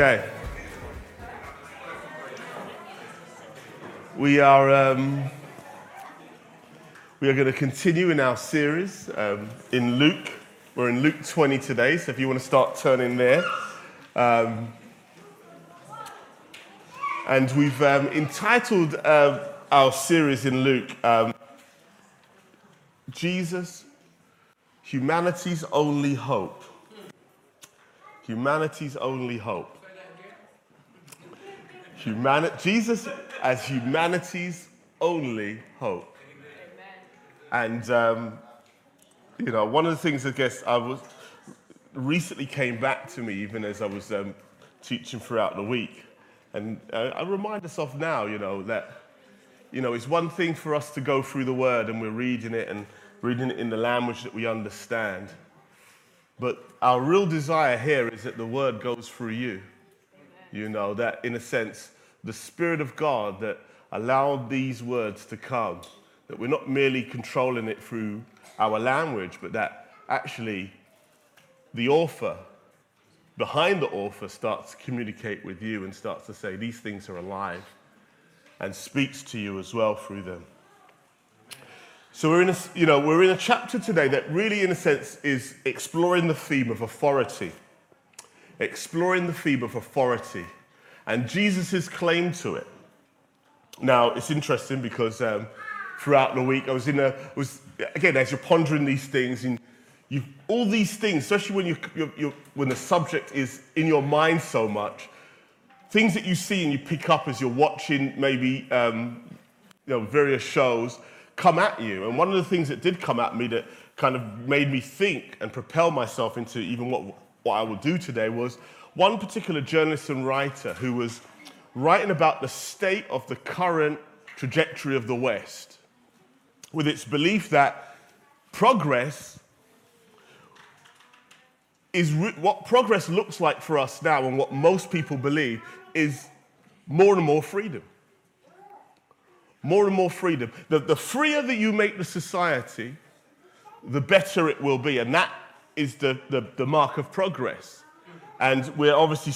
Okay. We are going to continue in our series in Luke. We're in Luke 20 today, so if you want to start turning there. And we've entitled our series in Luke, Jesus, Humanity's Only Hope. Humanity's only hope. Jesus as humanity's only hope. Amen. And, one of the things I guess recently came back to me, even as I was teaching throughout the week. And I remind us of now, that, it's one thing for us to go through the Word and we're reading it in the language that we understand. But our real desire here is that the Word goes through you. Amen. That in a sense, the Spirit of God that allowed these words to come, that we're not merely controlling it through our language, but that actually the author, behind the author, starts to communicate with you and starts to say, these things are alive, and speaks to you as well through them. So we're in a chapter today that really, in a sense, is exploring the theme of authority. Exploring the theme of authority and Jesus' claim to it. Now, it's interesting because throughout the week, I was, as you're pondering these things, and all these things, especially when you're when the subject is in your mind so much, things that you see and you pick up as you're watching maybe various shows, come at you. And one of the things that did come at me that kind of made me think and propel myself into even what I will do today was one particular journalist and writer who was writing about the state of the current trajectory of the West, with its belief that what progress looks like for us now, and what most people believe is more and more freedom. More and more freedom. The freer that you make the society, the better it will be. And that is the mark of progress. And we're obviously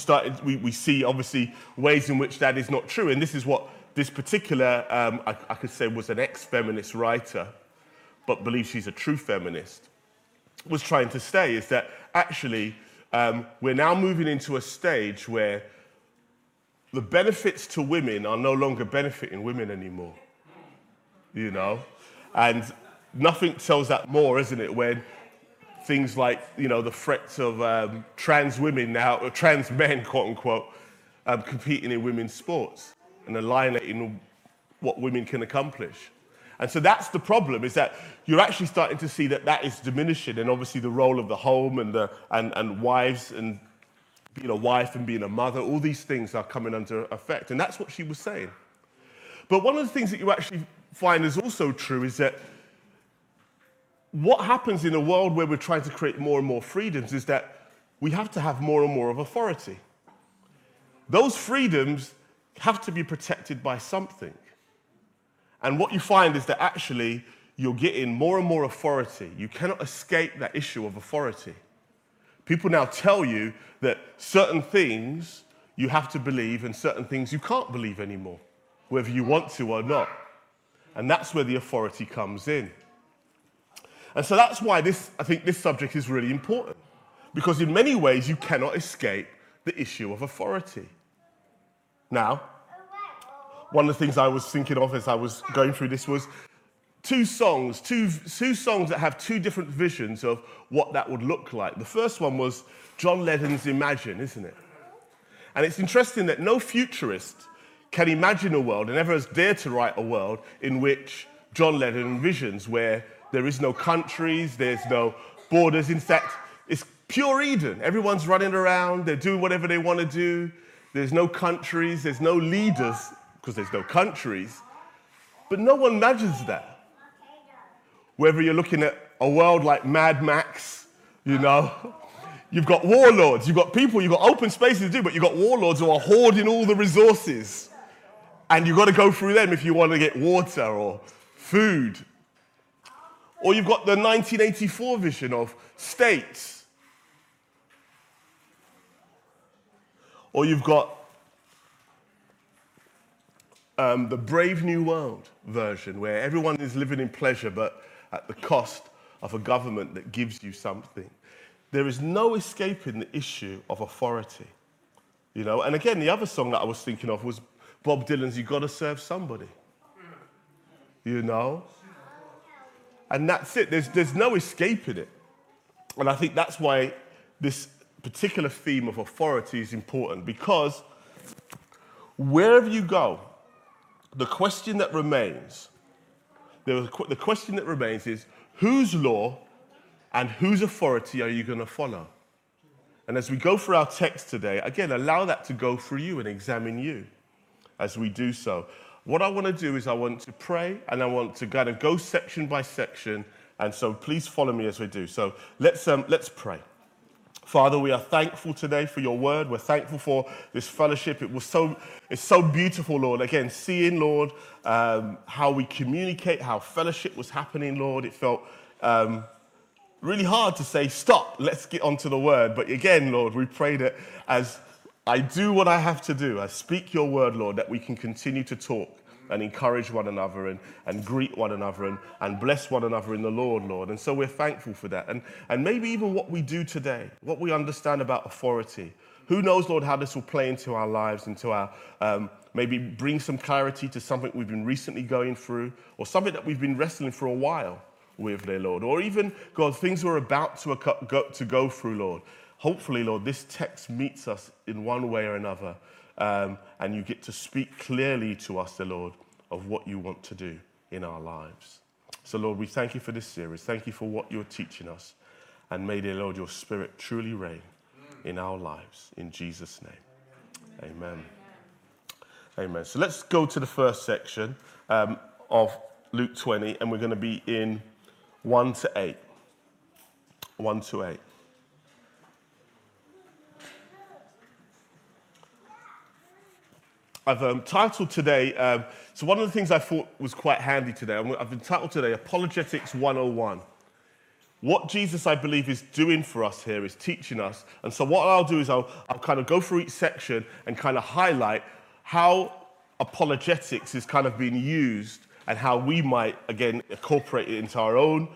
we see obviously ways in which that is not true. And this is what this particular, I could say was an ex-feminist writer, but believes she's a true feminist, was trying to say, is that actually we're now moving into a stage where the benefits to women are no longer benefiting women anymore, and nothing tells that more, isn't it, when things like, the threats of trans women now, or trans men, quote unquote, competing in women's sports and annihilating what women can accomplish. And so that's the problem, is that you're actually starting to see that is diminishing, and obviously the role of the home and the wives and being a wife and being a mother, all these things are coming under effect. And that's what she was saying. But one of the things that you actually find is also true is that what happens in a world where we're trying to create more and more freedoms is that we have to have more and more of authority. Those freedoms have to be protected by something. And what you find is that actually you're getting more and more authority. You cannot escape that issue of authority. People now tell you that certain things you have to believe and certain things you can't believe anymore, whether you want to or not. And that's where the authority comes in. And so that's why I think this subject is really important, because in many ways you cannot escape the issue of authority. Now, one of the things I was thinking of as I was going through this was two songs that have two different visions of what that would look like. The first one was John Lennon's Imagine, isn't it? And it's interesting that no futurist can imagine a world and never has dared to write a world in which John Lennon envisions, where there is no countries, there's no borders. In fact, it's pure Eden. Everyone's running around, they're doing whatever they want to do. There's no countries, there's no leaders, because there's no countries. But no one imagines that. Whether you're looking at a world like Mad Max, you've got warlords, you've got people, you've got open spaces to do, but you've got warlords who are hoarding all the resources. And you've got to go through them if you want to get water or food. Or you've got the 1984 vision of states. Or you've got the Brave New World version, where everyone is living in pleasure, but at the cost of a government that gives you something. There is no escaping the issue of authority. You know, and again, the other song that I was thinking of was Bob Dylan's You Gotta Serve Somebody. You know? And that's it. There's no escaping it. And I think that's why this particular theme of authority is important, because wherever you go, the question that remains, the question that remains is, whose law and whose authority are you going to follow? And as we go through our text today, again, allow that to go through you and examine you as we do so. What I want to do is I want to pray, and I want to kind of go section by section, and so please follow me as we do. So let's pray. Father, we are thankful today for your word. We're thankful for this fellowship. It's so beautiful, Lord. Again, seeing, Lord, how we communicate, how fellowship was happening, Lord. It felt really hard to say, stop, let's get on to the word. But again, Lord, we pray that as I do what I have to do, I speak your word, Lord, that we can continue to talk and encourage one another and greet one another and bless one another in the Lord, Lord. And so we're thankful for that. And maybe even what we do today, what we understand about authority. Who knows, Lord, how this will play into our lives, into our, maybe bring some clarity to something we've been recently going through, or something that we've been wrestling for a while with, dear Lord. Or even, God, things we're about to go through, Lord. Hopefully, Lord, this text meets us in one way or another, and you get to speak clearly to us, the Lord, of what you want to do in our lives. So, Lord, we thank you for this series. Thank you for what you're teaching us. And may, dear Lord, your spirit truly reign in our lives. In Jesus' name, amen. Amen. So let's go to the first section of Luke 20, and we're going to be in 1 to 8. 1 to 8. I've titled today, so one of the things I thought was quite handy today, I've entitled today, Apologetics 101. What Jesus, I believe, is doing for us here is teaching us. And so what I'll do is I'll kind of go through each section and kind of highlight how apologetics is kind of being used and how we might, again, incorporate it into our own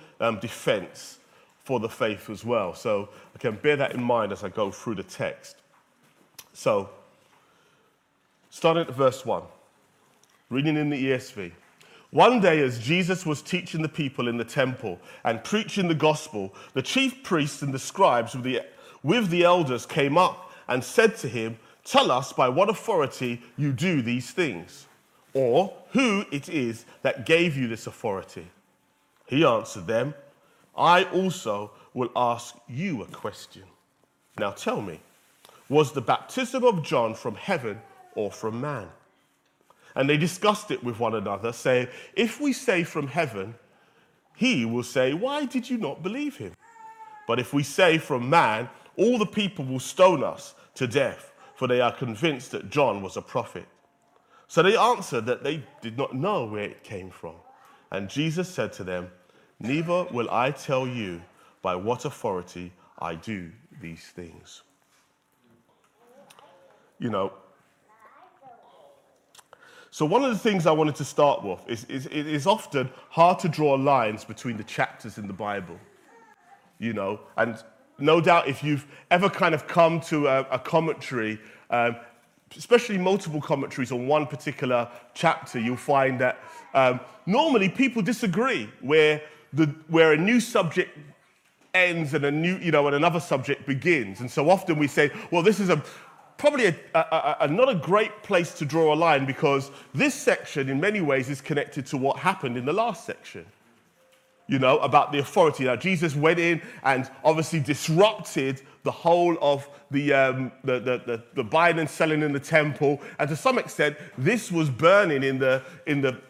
defense for the faith as well. So I can bear that in mind as I go through the text. So, starting at verse 1, reading in the ESV. One day as Jesus was teaching the people in the temple and preaching the gospel, the chief priests and the scribes with the elders came up and said to him, "Tell us by what authority you do these things, or who it is that gave you this authority." He answered them, "I also will ask you a question. Now tell me, was the baptism of John from heaven or from man?" And they discussed it with one another, saying, "If we say from heaven, he will say, 'Why did you not believe him?' But if we say from man, all the people will stone us to death, for they are convinced that John was a prophet." So they answered that they did not know where it came from. And Jesus said to them, "Neither will I tell you by what authority I do these things." You know, so one of the things I wanted to start with is it is often hard to draw lines between the chapters in the Bible, you know, and no doubt if you've ever kind of come to a commentary, especially multiple commentaries on one particular chapter, you'll find that normally people disagree where a new subject ends and and another subject begins. And so often we say, well, this is probably not a great place to draw a line, because this section in many ways is connected to what happened in the last section, you know, about the authority. Now, Jesus went in and obviously disrupted the whole of the buying and selling in the temple. And to some extent, this was burning in the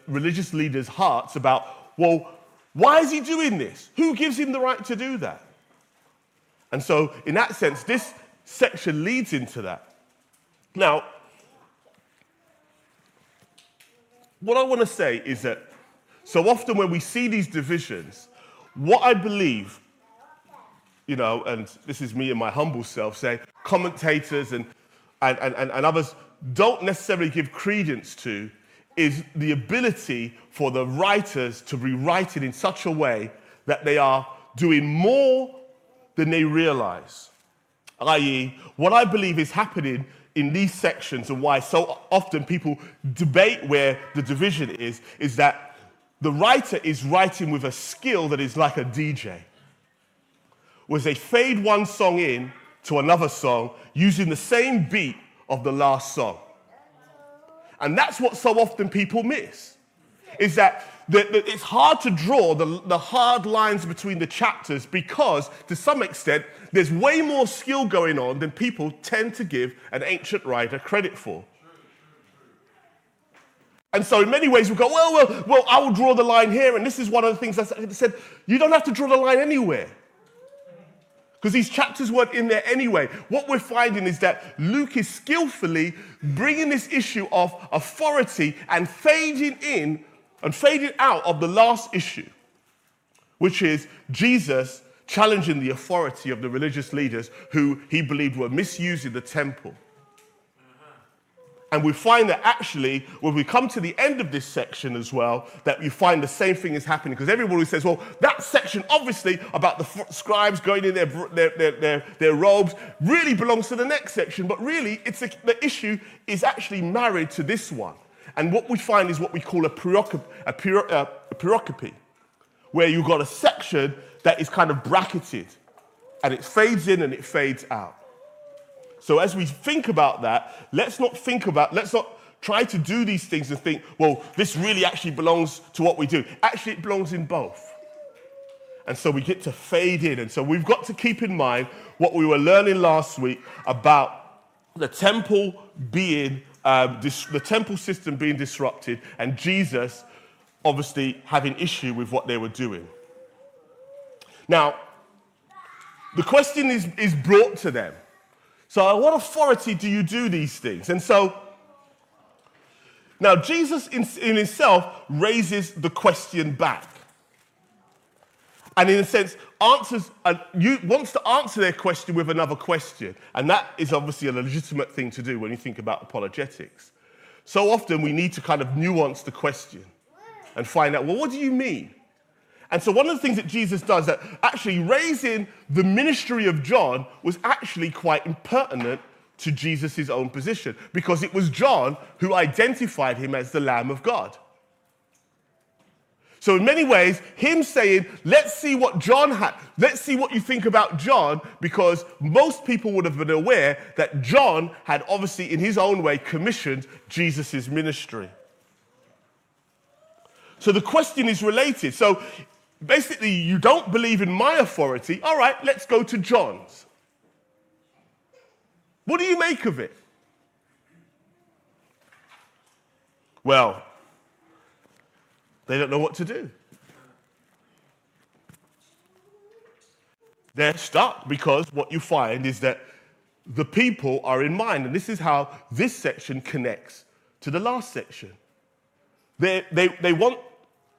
religious leaders' hearts about, well, why is he doing this? Who gives him the right to do that? And so in that sense, this section leads into that. Now, what I want to say is that so often when we see these divisions, what I believe, you know, and this is me and my humble self saying, commentators and and others don't necessarily give credence to is the ability for the writers to rewrite it in such a way that they are doing more than they realize. I.e., what I believe is happening in these sections and why so often people debate where the division is that the writer is writing with a skill that is like a DJ, where they fade one song in to another song using the same beat of the last song. And that's what so often people miss, is that it's hard to draw the hard lines between the chapters because, to some extent, there's way more skill going on than people tend to give an ancient writer credit for. And so in many ways we go, well, I will draw the line here, and this is one of the things I said, you don't have to draw the line anywhere, because these chapters weren't in there anyway. What we're finding is that Luke is skillfully bringing this issue of authority and fading in and fading out of the last issue, which is Jesus challenging the authority of the religious leaders who he believed were misusing the temple. And we find that actually, when we come to the end of this section as well, that you find the same thing is happening. Because everybody says, well, that section, obviously, about the scribes going in their robes really belongs to the next section. But really, the issue is actually married to this one. And what we find is what we call a pericope, where you've got a section that is kind of bracketed. And it fades in and it fades out. So as we think about that, let's not try to do these things and think, well, this really actually belongs to what we do. Actually, it belongs in both. And so we get to fade in. And so we've got to keep in mind what we were learning last week about the temple being, the temple system being disrupted, and Jesus obviously having issue with what they were doing. Now, the question is brought to them. So what authority do you do these things? And so, now Jesus in himself raises the question back. And in a sense, wants to answer their question with another question. And that is obviously a legitimate thing to do when you think about apologetics. So often we need to kind of nuance the question and find out, well, what do you mean? And so one of the things that Jesus does, that actually raising the ministry of John was actually quite impertinent to Jesus' own position, because it was John who identified him as the Lamb of God. So in many ways, him saying, let's see what you think about John, because most people would have been aware that John had obviously, in his own way, commissioned Jesus' ministry. So the question is related. So basically, you don't believe in my authority. All right, let's go to John's. What do you make of it? Well, they don't know what to do. They're stuck, because what you find is that the people are in mind. And this is how this section connects to the last section. They want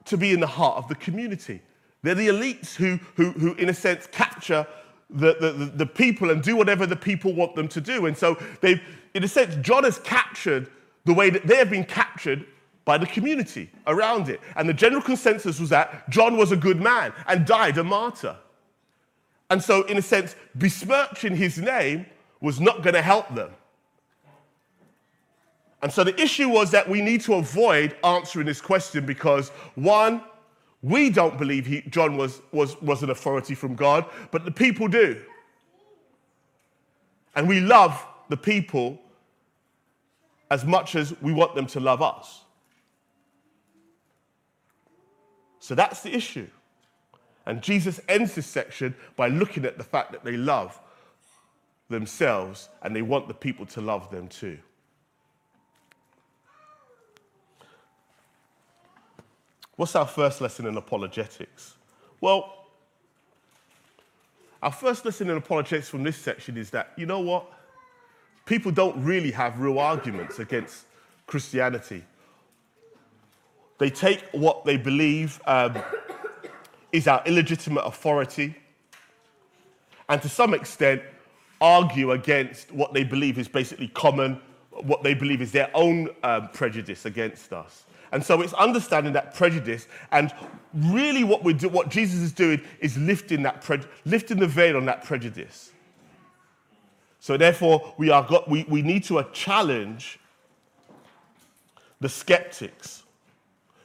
to be in the heart of the community. They're the elites who in a sense, capture the people and do whatever the people want them to do. And so they've, in a sense, John has captured the way that they have been captured by the community around it. And the general consensus was that John was a good man and died a martyr. And so, in a sense, besmirching his name was not going to help them. And so the issue was that we need to avoid answering this question because, one, we don't believe John was an authority from God, but the people do. And we love the people as much as we want them to love us. So that's the issue. And Jesus ends this section by looking at the fact that they love themselves and they want the people to love them too. What's our first lesson in apologetics? Well, our first lesson in apologetics from this section is that, you know what? People don't really have real arguments against Christianity. They take what they believe is our illegitimate authority, and to some extent argue against what they believe is basically common, what they believe is their own prejudice against us. And so it's understanding that prejudice, and really what Jesus is doing is lifting the veil on that prejudice. So therefore, we need to challenge the skeptics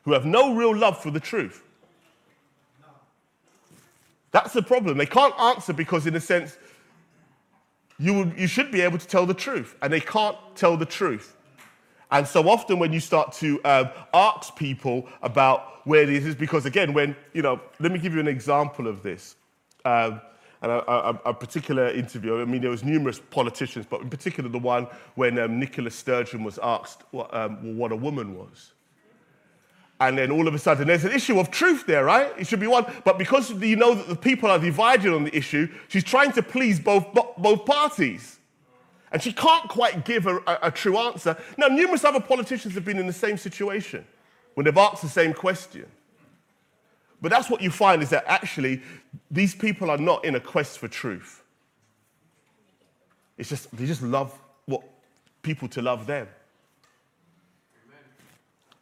who have no real love for the truth. That's the problem. They can't answer because, in a sense, you should be able to tell the truth, and they can't tell the truth. And so often when you start to ask people about where this is, because again, let me give you an example of this. And a particular interview, I mean, there was numerous politicians, but in particular the one when Nicola Sturgeon was asked what a woman was. And then all of a sudden there's an issue of truth there, right? It should be one. But because you know that the people are divided on the issue, she's trying to please both parties. And she can't quite give a true answer. Now, numerous other politicians have been in the same situation when they've asked the same question. But that's what you find, is that actually these people are not in a quest for truth. It's just, they just love people to love them. Amen.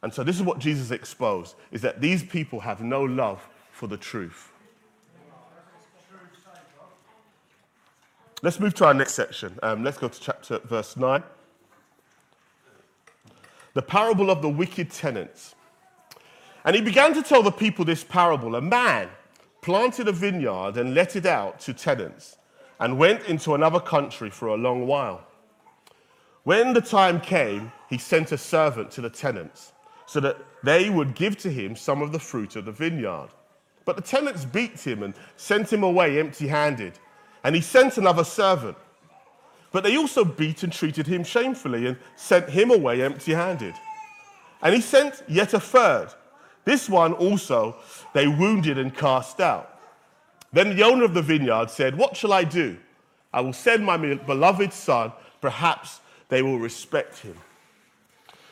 And so this is what Jesus exposed, is that these people have no love for the truth. Let's move to our next section. Let's go to verse 9. The parable of the wicked tenants. And he began to tell the people this parable. A man planted a vineyard and let it out to tenants, and went into another country for a long while. When the time came, he sent a servant to the tenants, so that they would give to him some of the fruit of the vineyard. But the tenants beat him and sent him away empty-handed. And he sent another servant. But they also beat and treated him shamefully and sent him away empty-handed. And he sent yet a third. This one also they wounded and cast out. Then the owner of the vineyard said, "What shall I do? I will send my beloved son. Perhaps they will respect him."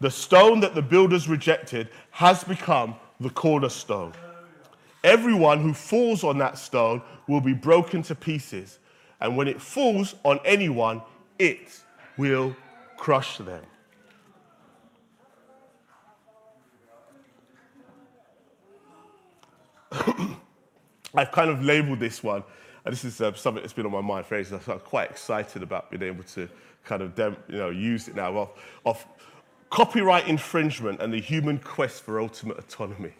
The stone that the builders rejected has become the cornerstone. Everyone who falls on that stone will be broken to pieces. And when it falls on anyone, it will crush them." I've kind of labelled this one, and this is something that's been on my mind for ages. I'm quite excited about being able to kind of use it now, of copyright infringement and the human quest for ultimate autonomy.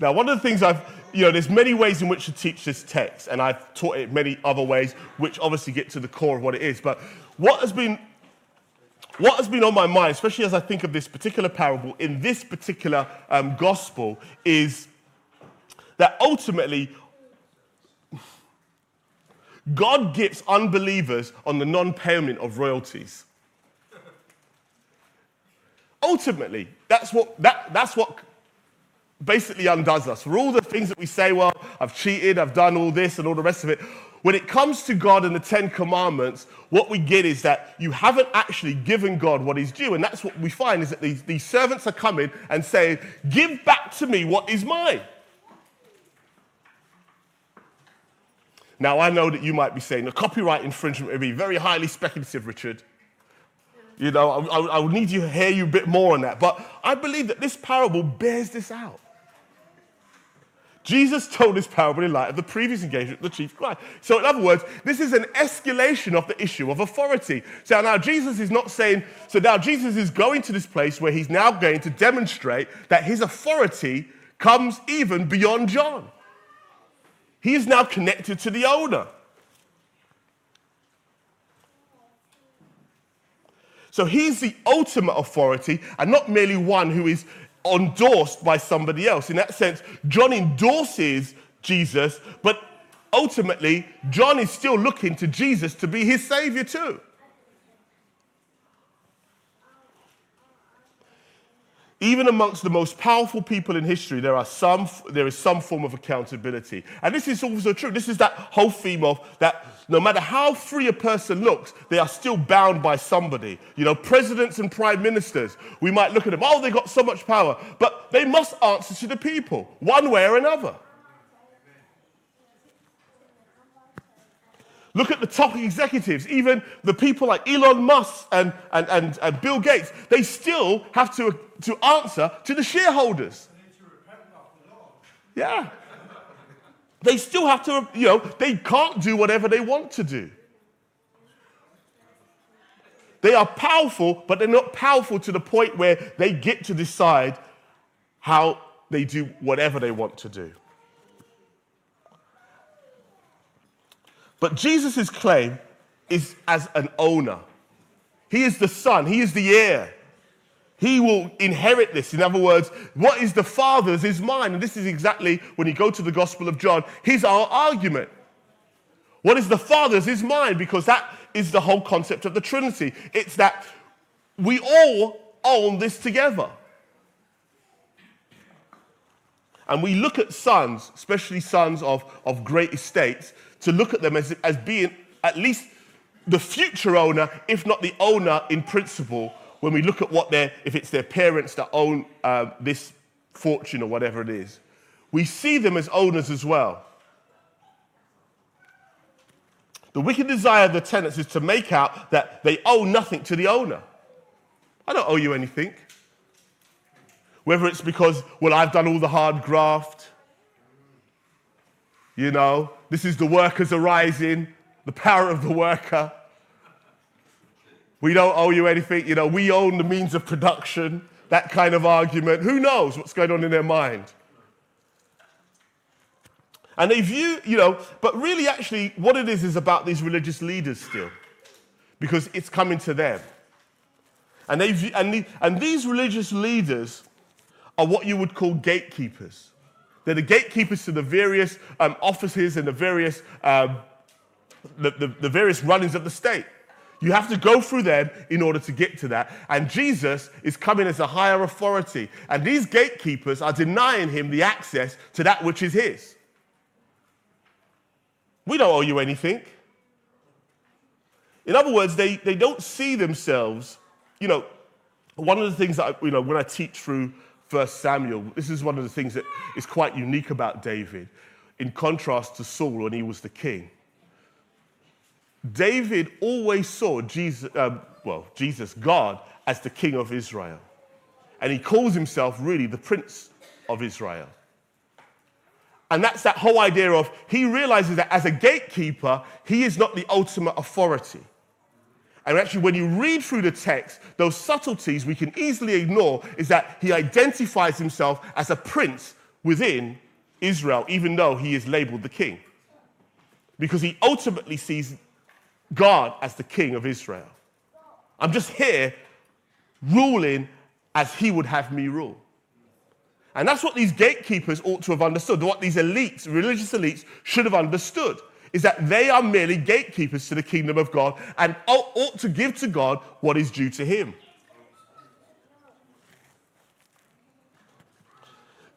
Now, one of the things there's many ways in which to teach this text, and I've taught it many other ways, which obviously get to the core of what it is. But what has been on my mind, especially as I think of this particular parable in this particular gospel, is that ultimately God gets unbelievers on the non-payment of royalties. Ultimately, that's what basically undoes us. For all the things that we say, well, I've cheated, I've done all this and all the rest of it. When it comes to God and the Ten Commandments, what we get is that you haven't actually given God what is due. And that's what we find, is that these servants are coming and saying, "Give back to me what is mine." Now, I know that you might be saying the copyright infringement would be very highly speculative, Richard. I would need to hear you a bit more on that. But I believe that this parable bears this out. Jesus told this parable in light of the previous engagement with the chief scribe. So in other words, this is an escalation of the issue of authority. So now Jesus is going to this place where he's now going to demonstrate that his authority comes even beyond John. He is now connected to the owner. So he's the ultimate authority, and not merely one who is endorsed by somebody else. In that sense, John endorses Jesus, but ultimately, John is still looking to Jesus to be his savior too. Even amongst the most powerful people in history, there is some form of accountability. And this is also true. This is that whole theme of that no matter how free a person looks, they are still bound by somebody. You know, presidents and prime ministers, we might look at them, oh, they got so much power, but they must answer to the people, one way or another. Look at the top executives, even the people like Elon Musk and Bill Gates. They still have to answer to the shareholders. Yeah. They still have to, you know, they can't do whatever they want to do. They are powerful, but they're not powerful to the point where they get to decide how they do whatever they want to do. But Jesus' claim is as an owner. He is the son. He is the heir. He will inherit this. In other words, what is the Father's is mine. And this is exactly, when you go to the Gospel of John, here's our argument. What is the Father's is mine, because that is the whole concept of the Trinity. It's that we all own this together. And we look at sons, especially sons of great estates, to look at them as being at least the future owner, if not the owner in principle, when we look at if it's their parents that own this fortune or whatever it is. We see them as owners as well. The wicked desire of the tenants is to make out that they owe nothing to the owner. I don't owe you anything. Whether it's because, well, I've done all the hard graft, you know, this is the workers arising, the power of the worker. We don't owe you anything, you know, we own the means of production, that kind of argument. Who knows what's going on in their mind? And they view, you know, but really actually what it is about these religious leaders still, because it's coming to them. And these religious leaders are what you would call gatekeepers. They're the gatekeepers to the various offices and the various runnings of the state. You have to go through them in order to get to that. And Jesus is coming as a higher authority. And these gatekeepers are denying him the access to that which is his. We don't owe you anything. In other words, they don't see themselves, you know, one of the things that, you know, when I teach through 1 Samuel, this is one of the things that is quite unique about David, in contrast to Saul when he was the king. David always saw God, as the king of Israel. And he calls himself really the prince of Israel. And that's that whole idea of he realizes that as a gatekeeper, he is not the ultimate authority. And actually, when you read through the text, those subtleties we can easily ignore is that he identifies himself as a prince within Israel, even though he is labeled the king. Because he ultimately sees God as the king of Israel. I'm just here ruling as he would have me rule. And that's what these gatekeepers ought to have understood, what these elites, religious elites, should have understood. Is that they are merely gatekeepers to the kingdom of God and ought to give to God what is due to him.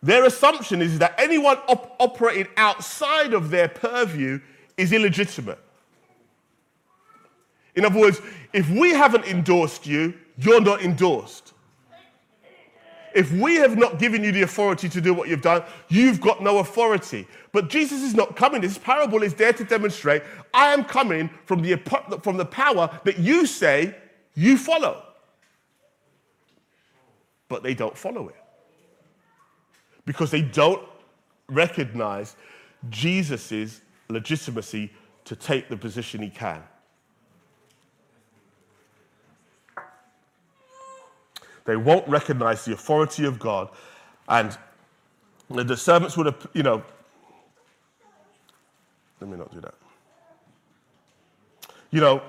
Their assumption is that anyone operating outside of their purview is illegitimate. In other words, if we haven't endorsed you, you're not endorsed. If we have not given you the authority to do what you've done, you've got no authority. But Jesus is not coming. This parable is there to demonstrate, I am coming from the power that you say you follow. But they don't follow it. Because they don't recognize Jesus' legitimacy to take the position he can. They won't recognize the authority of God. And the servants would have, you know, let me not do that. You know,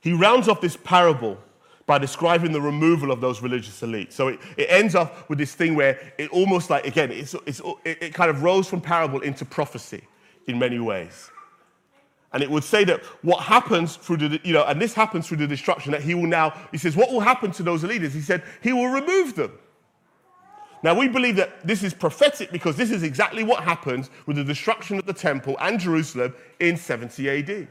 he rounds off this parable by describing the removal of those religious elites. So it ends up with this thing where it almost like, again, it kind of rose from parable into prophecy in many ways. And it would say that what happens through the, you know, and this happens through the destruction that he will now, he says, what will happen to those leaders? He said, he will remove them. Now, we believe that this is prophetic because this is exactly what happened with the destruction of the temple and Jerusalem in 70 AD.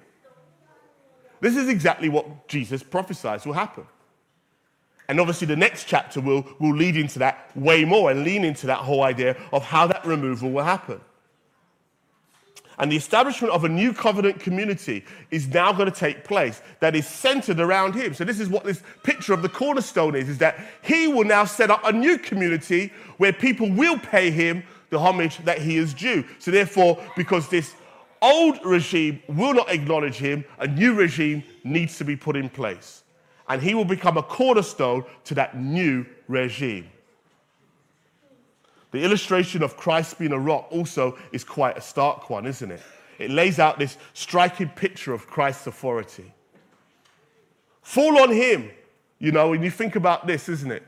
This is exactly what Jesus prophesies will happen. And obviously the next chapter will lead into that way more and lean into that whole idea of how that removal will happen. And the establishment of a new covenant community is now going to take place that is centered around him. So this is what this picture of the cornerstone is that he will now set up a new community where people will pay him the homage that he is due. So therefore, because this old regime will not acknowledge him, a new regime needs to be put in place. And he will become a cornerstone to that new regime. The illustration of Christ being a rock also is quite a stark one, isn't it? It lays out this striking picture of Christ's authority. Fall on him, when you think about this, isn't it?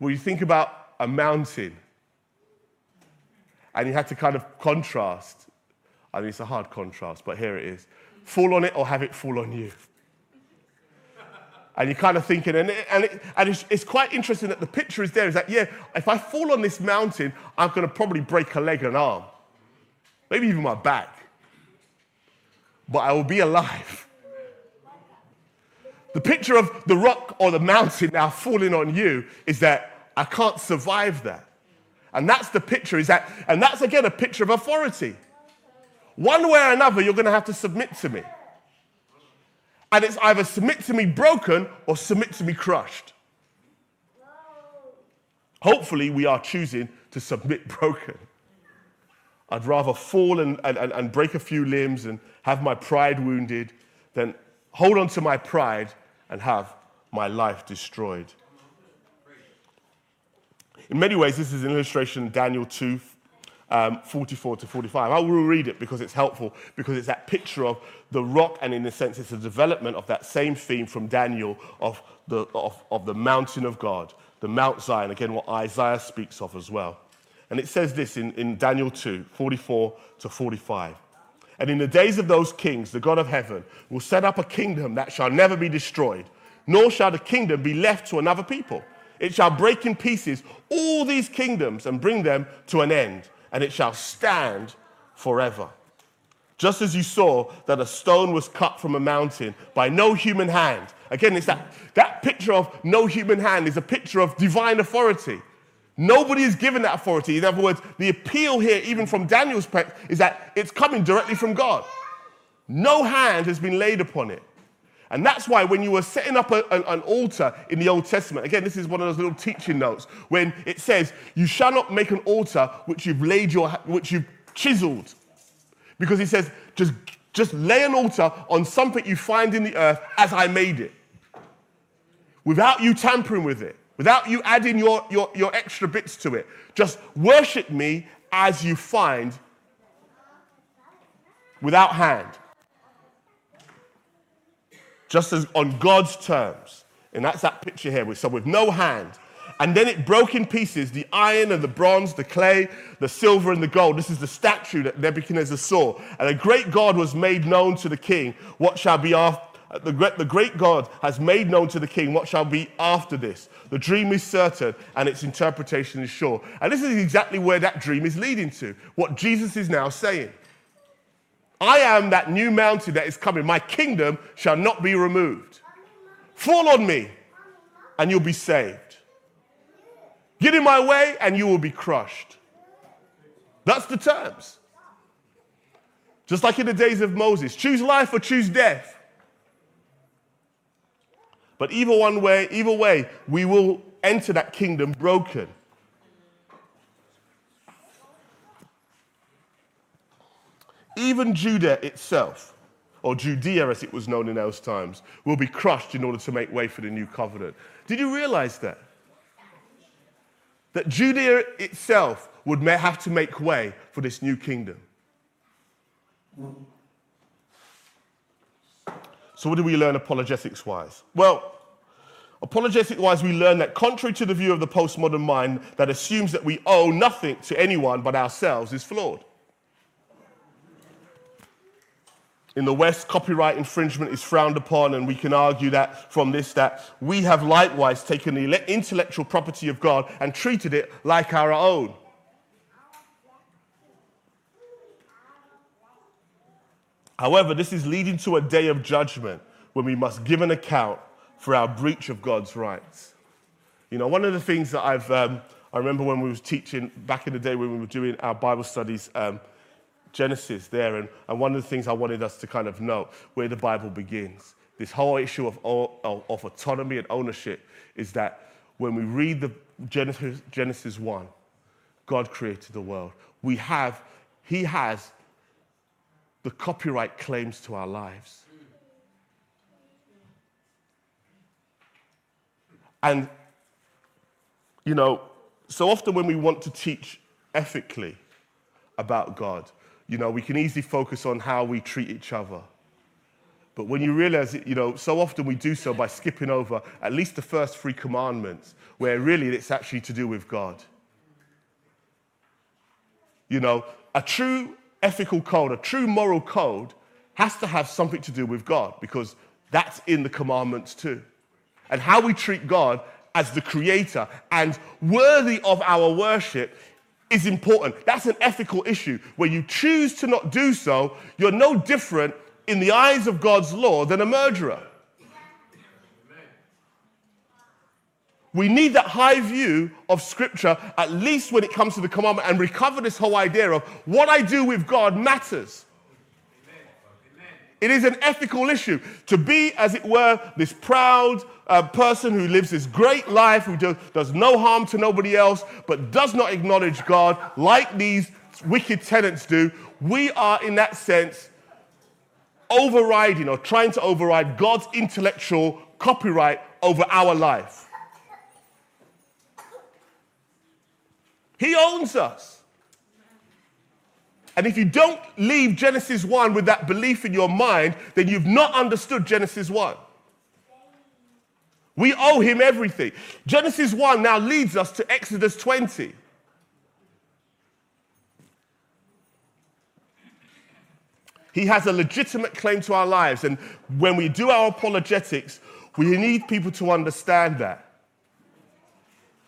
Well, you think about a mountain, and you have to kind of contrast. I mean, it's a hard contrast, but here it is. Fall on it or have it fall on you. And you're kind of thinking, it's quite interesting that the picture is there. Is that, if I fall on this mountain, I'm going to probably break a leg and arm. Maybe even my back. But I will be alive. The picture of the rock or the mountain now falling on you is that I can't survive that. And that's the picture. And that's, again, a picture of authority. One way or another, you're going to have to submit to me. And it's either submit to me broken or submit to me crushed. Hopefully, we are choosing to submit broken. I'd rather fall and break a few limbs and have my pride wounded than hold on to my pride and have my life destroyed. In many ways, this is an illustration of Daniel 2, 44 to 45. I will read it because it's helpful, because it's that picture of the rock, and in a sense, it's a development of that same theme from Daniel of the mountain of God, the Mount Zion, again, what Isaiah speaks of as well. And it says this in Daniel 2, 44 to 45. And in the days of those kings, the God of heaven will set up a kingdom that shall never be destroyed, nor shall the kingdom be left to another people. It shall break in pieces all these kingdoms and bring them to an end, and it shall stand forever. Just as you saw that a stone was cut from a mountain by no human hand. Again, it's that picture of no human hand is a picture of divine authority. Nobody is given that authority. In other words, the appeal here, even from Daniel's perspective, is that it's coming directly from God. No hand has been laid upon it. And that's why when you were setting up an altar in the Old Testament, again, this is one of those little teaching notes, when it says, you shall not make an altar which you've chiseled. Because he says, just lay an altar on something you find in the earth as I made it. Without you tampering with it, without you adding your extra bits to it. Just worship me as you find, without hand. Just as on God's terms. And that's that picture here. So with no hand. And then it broke in pieces the iron and the bronze, the clay, the silver and the gold. This is the statue that Nebuchadnezzar saw. And a great God was made known to the king. What shall be after? The great God has made known to the king what shall be after this. The dream is certain and its interpretation is sure. And this is exactly where that dream is leading to. What Jesus is now saying. I am that new mountain that is coming. My kingdom shall not be removed. Fall on me, and you'll be saved. Get in my way, and you will be crushed. That's the terms. Just like in the days of Moses. Choose life or choose death. But either way, we will enter that kingdom broken. Even Judah itself, or Judea as it was known in those times, will be crushed in order to make way for the new covenant. Did you realize that? That Judea itself would have to make way for this new kingdom. So what do we learn apologetics-wise? Well, apologetic-wise, we learn that contrary to the view of the postmodern mind that assumes that we owe nothing to anyone but ourselves is flawed. In the West, copyright infringement is frowned upon, and we can argue that from this, that we have likewise taken the intellectual property of God and treated it like our own. However, this is leading to a day of judgment when we must give an account for our breach of God's rights. You know, one of the things that I remember when we was teaching back in the day when we were doing our Bible studies, Genesis there, and one of the things I wanted us to kind of note where the Bible begins, this whole issue of autonomy and ownership, is that when we read the Genesis 1, God created the world. He has the copyright claims to our lives. And, you know, so often when we want to teach ethically about God, you know, we can easily focus on how we treat each other. But when you realize it, you know, so often we do so by skipping over at least the first 3 commandments, where really it's actually to do with God. You know, a true ethical code, a true moral code has to have something to do with God, because that's in the commandments too. And how we treat God as the creator and worthy of our worship is important. That's an ethical issue. Where you choose to not do so, you're no different in the eyes of God's law than a murderer. We need that high view of Scripture, at least when it comes to the commandment, and recover this whole idea of what I do with God matters. It is an ethical issue. To be, as it were, this proud person who lives this great life, who does no harm to nobody else, but does not acknowledge God like these wicked tenants do, we are, in that sense, overriding or trying to override God's intellectual copyright over our life. He owns us. And if you don't leave Genesis 1 with that belief in your mind, then you've not understood Genesis 1. We owe him everything. Genesis 1 now leads us to Exodus 20. He has a legitimate claim to our lives, and when we do our apologetics, we need people to understand that.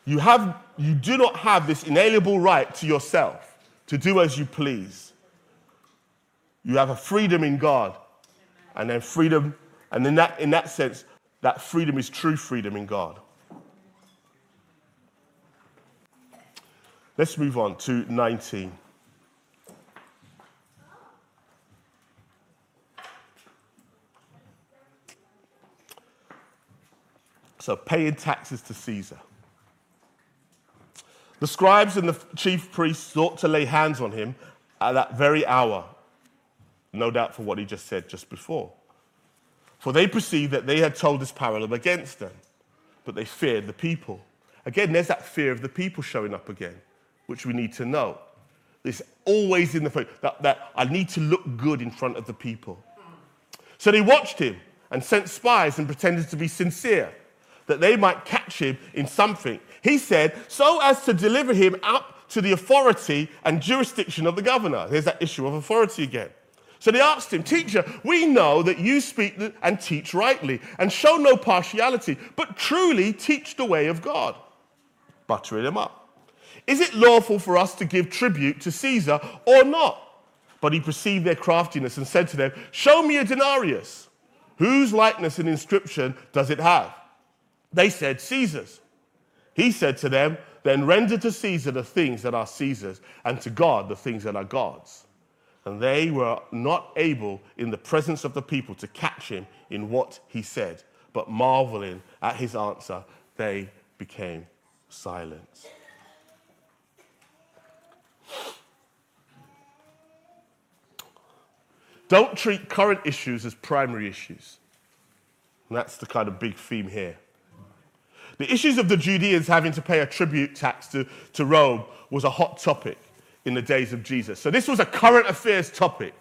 You do not have this inalienable right to yourself to do as you please. You have a freedom in God, and then freedom, and in that sense, that freedom is true freedom in God. Let's move on to 19. So, paying taxes to Caesar. The scribes and the chief priests sought to lay hands on him at that very hour, no doubt for what he just said just before. For they perceived that they had told this parable against them, but they feared the people. Again, there's that fear of the people showing up again, which we need to know. It's always in the face, that I need to look good in front of the people. So they watched him and sent spies and pretended to be sincere, that they might catch him in something. He said, so as to deliver him up to the authority and jurisdiction of the governor. There's that issue of authority again. So they asked him, Teacher, we know that you speak and teach rightly and show no partiality, but truly teach the way of God. Buttering him up. Is it lawful for us to give tribute to Caesar or not? But he perceived their craftiness and said to them, Show me a denarius. Whose likeness and inscription does it have? They said, Caesar's. He said to them, Then render to Caesar the things that are Caesar's, and to God the things that are God's. And they were not able in the presence of the people to catch him in what he said, but marveling at his answer, they became silent. Don't treat current issues as primary issues. And that's the kind of big theme here. The issues of the Judeans having to pay a tribute tax to Rome was a hot topic in the days of Jesus. So this was a current affairs topic.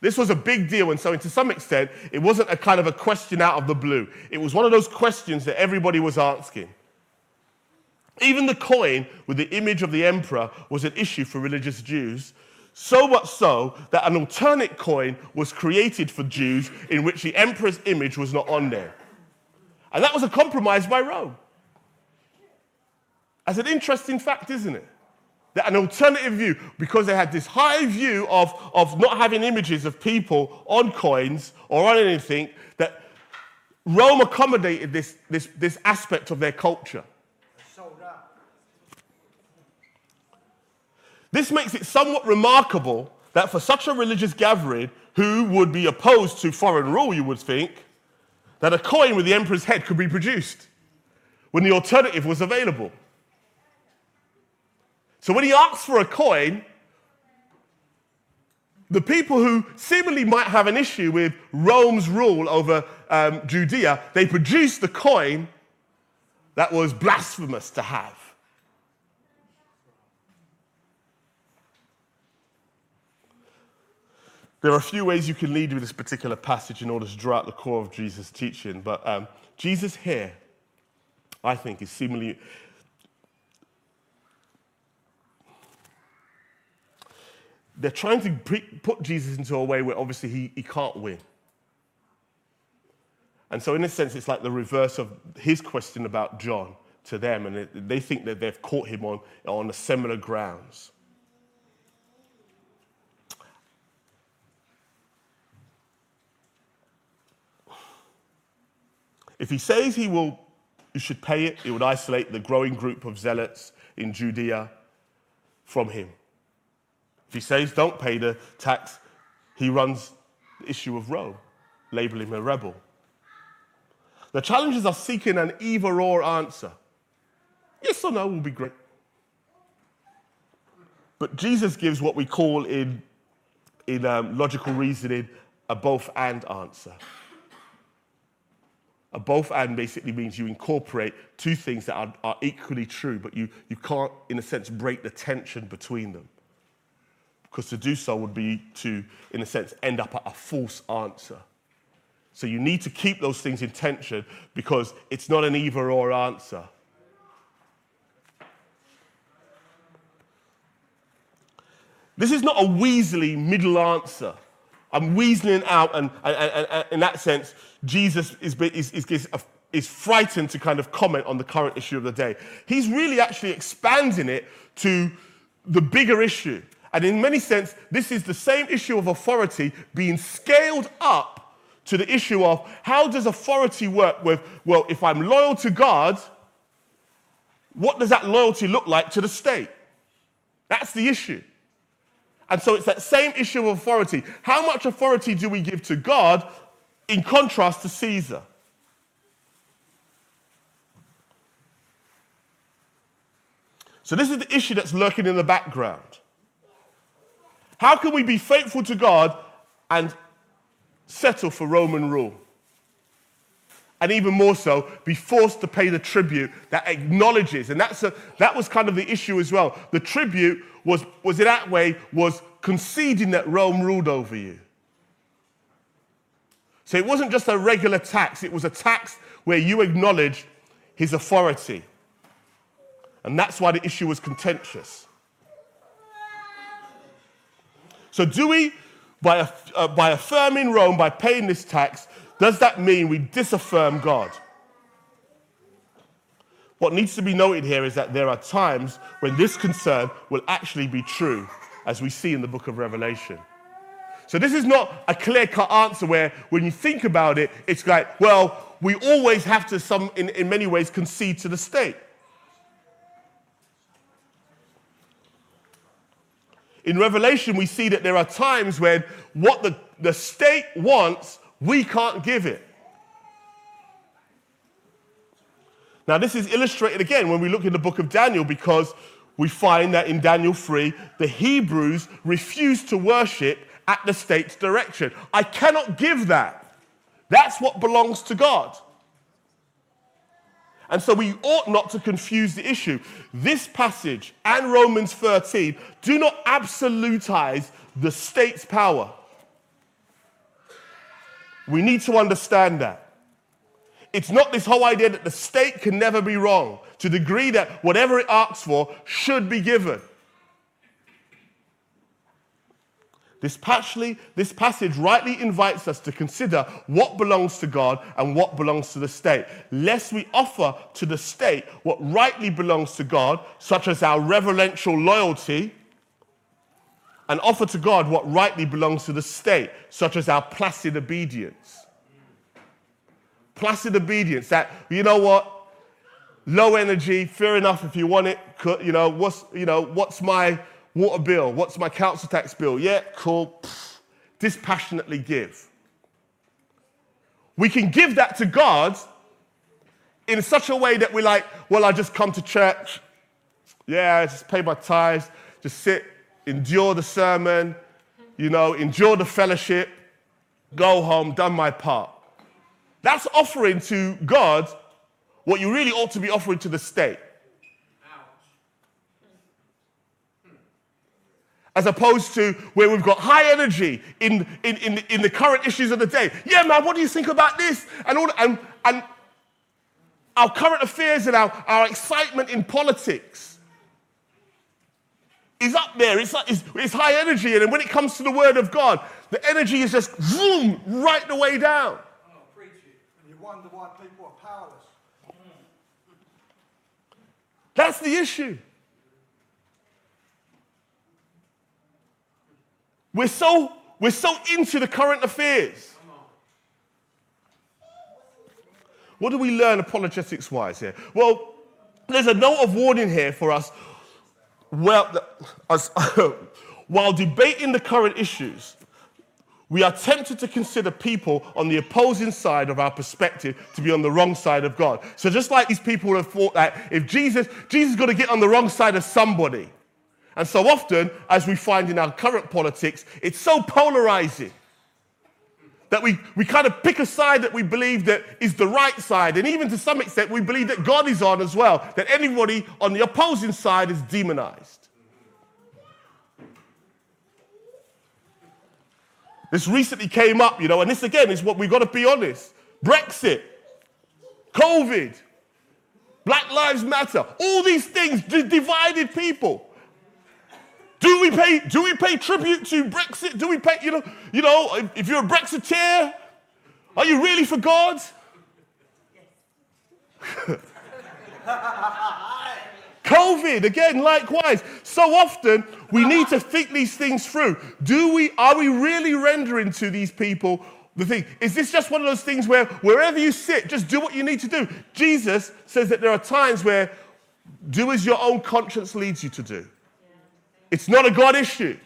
This was a big deal, and so to some extent, it wasn't a kind of a question out of the blue. It was one of those questions that everybody was asking. Even the coin with the image of the emperor was an issue for religious Jews So much so that an alternate coin was created for Jews in which the emperor's image was not on there. And that was a compromise by Rome. That's an interesting fact, isn't it? That an alternative view, because they had this high view of not having images of people on coins or on anything, that Rome accommodated this aspect of their culture. This makes it somewhat remarkable that for such a religious gathering, who would be opposed to foreign rule, you would think, that a coin with the emperor's head could be produced when the alternative was available. So when he asks for a coin, the people who seemingly might have an issue with Rome's rule over Judea, they produced the coin that was blasphemous to have. There are a few ways you can lead with this particular passage in order to draw out the core of Jesus' teaching, but Jesus here, I think, is seemingly... They're trying to put Jesus into a way where obviously he can't win. And so in a sense, it's like the reverse of his question about John to them, and they think that they've caught him on a similar grounds. If he says you should pay it, it would isolate the growing group of zealots in Judea from him. If he says don't pay the tax, he runs the issue of Rome, labeling him a rebel. The challenges are seeking an either or answer. Yes or no will be great. But Jesus gives what we call in logical reasoning a both and answer. A both and basically means you incorporate two things that are equally true, but you can't, in a sense, break the tension between them. Because to do so would be to, in a sense, end up at a false answer. So you need to keep those things in tension because it's not an either or answer. This is not a weaselly middle answer. I'm weaseling out, and in that sense, Jesus is frightened to kind of comment on the current issue of the day. He's really actually expanding it to the bigger issue. And in many sense, this is the same issue of authority being scaled up to the issue of how does authority work with, well, if I'm loyal to God, what does that loyalty look like to the state? That's the issue. And so it's that same issue of authority. How much authority do we give to God in contrast to Caesar? So this is the issue that's lurking in the background. How can we be faithful to God and settle for Roman rule? And even more so, be forced to pay the tribute that acknowledges. And that was kind of the issue as well. The tribute was in that way, was conceding that Rome ruled over you. So it wasn't just a regular tax. It was a tax where you acknowledged his authority. And that's why the issue was contentious. So do we, by affirming Rome, by paying this tax, does that mean we disaffirm God? What needs to be noted here is that there are times when this concern will actually be true, as we see in the book of Revelation. So this is not a clear-cut answer where, when you think about it, it's like, well, we always have to, in many ways, concede to the state. In Revelation, we see that there are times when what the state wants, we can't give it. Now, this is illustrated again when we look in the book of Daniel, because we find that in Daniel 3, the Hebrews refused to worship at the state's direction. I cannot give that. That's what belongs to God. And so we ought not to confuse the issue. This passage and Romans 13 do not absolutize the state's power. We need to understand that. It's not this whole idea that the state can never be wrong, to the degree that whatever it asks for should be given. This passage rightly invites us to consider what belongs to God and what belongs to the state, lest we offer to the state what rightly belongs to God, such as our reverential loyalty, and offer to God what rightly belongs to the state, such as our placid obedience. Placid obedience, that, you know what, low energy, fair enough if you want it, what's my water bill? What's my council tax bill? Yeah, cool. Pfft. Dispassionately give. We can give that to God in such a way that we're like, well, I just come to church. Yeah, I just pay my tithes, just sit, endure the sermon, endure the fellowship, go home, done my part. That's offering to God what you really ought to be offering to the state. As opposed to where we've got high energy in the current issues of the day. Yeah, man, what do you think about this? And all and our current affairs and our excitement in politics is up there. It's high energy. And then when it comes to the word of God, the energy is just zoom right the way down. Oh, preach it. And you wonder why people are powerless. That's the issue. We're so into the current affairs. What do we learn apologetics-wise here? Well, there's a note of warning here for us. Well, while debating the current issues, we are tempted to consider people on the opposing side of our perspective to be on the wrong side of God. So just like these people have thought that if Jesus got to get on the wrong side of somebody. And so often, as we find in our current politics, it's so polarizing that we kind of pick a side that we believe that is the right side. And even to some extent, we believe that God is on as well, that anybody on the opposing side is demonized. This recently came up, and this again is what we've got to be honest. Brexit, COVID, Black Lives Matter, all these things divided people. Do we pay tribute to Brexit? Do we pay, if you're a Brexiteer, are you really for God? COVID, again, likewise. So often, we need to think these things through. Are we really rendering to these people the thing? Is this just one of those things where wherever you sit, just do what you need to do? Jesus says that there are times where do as your own conscience leads you to do. It's not a God issue.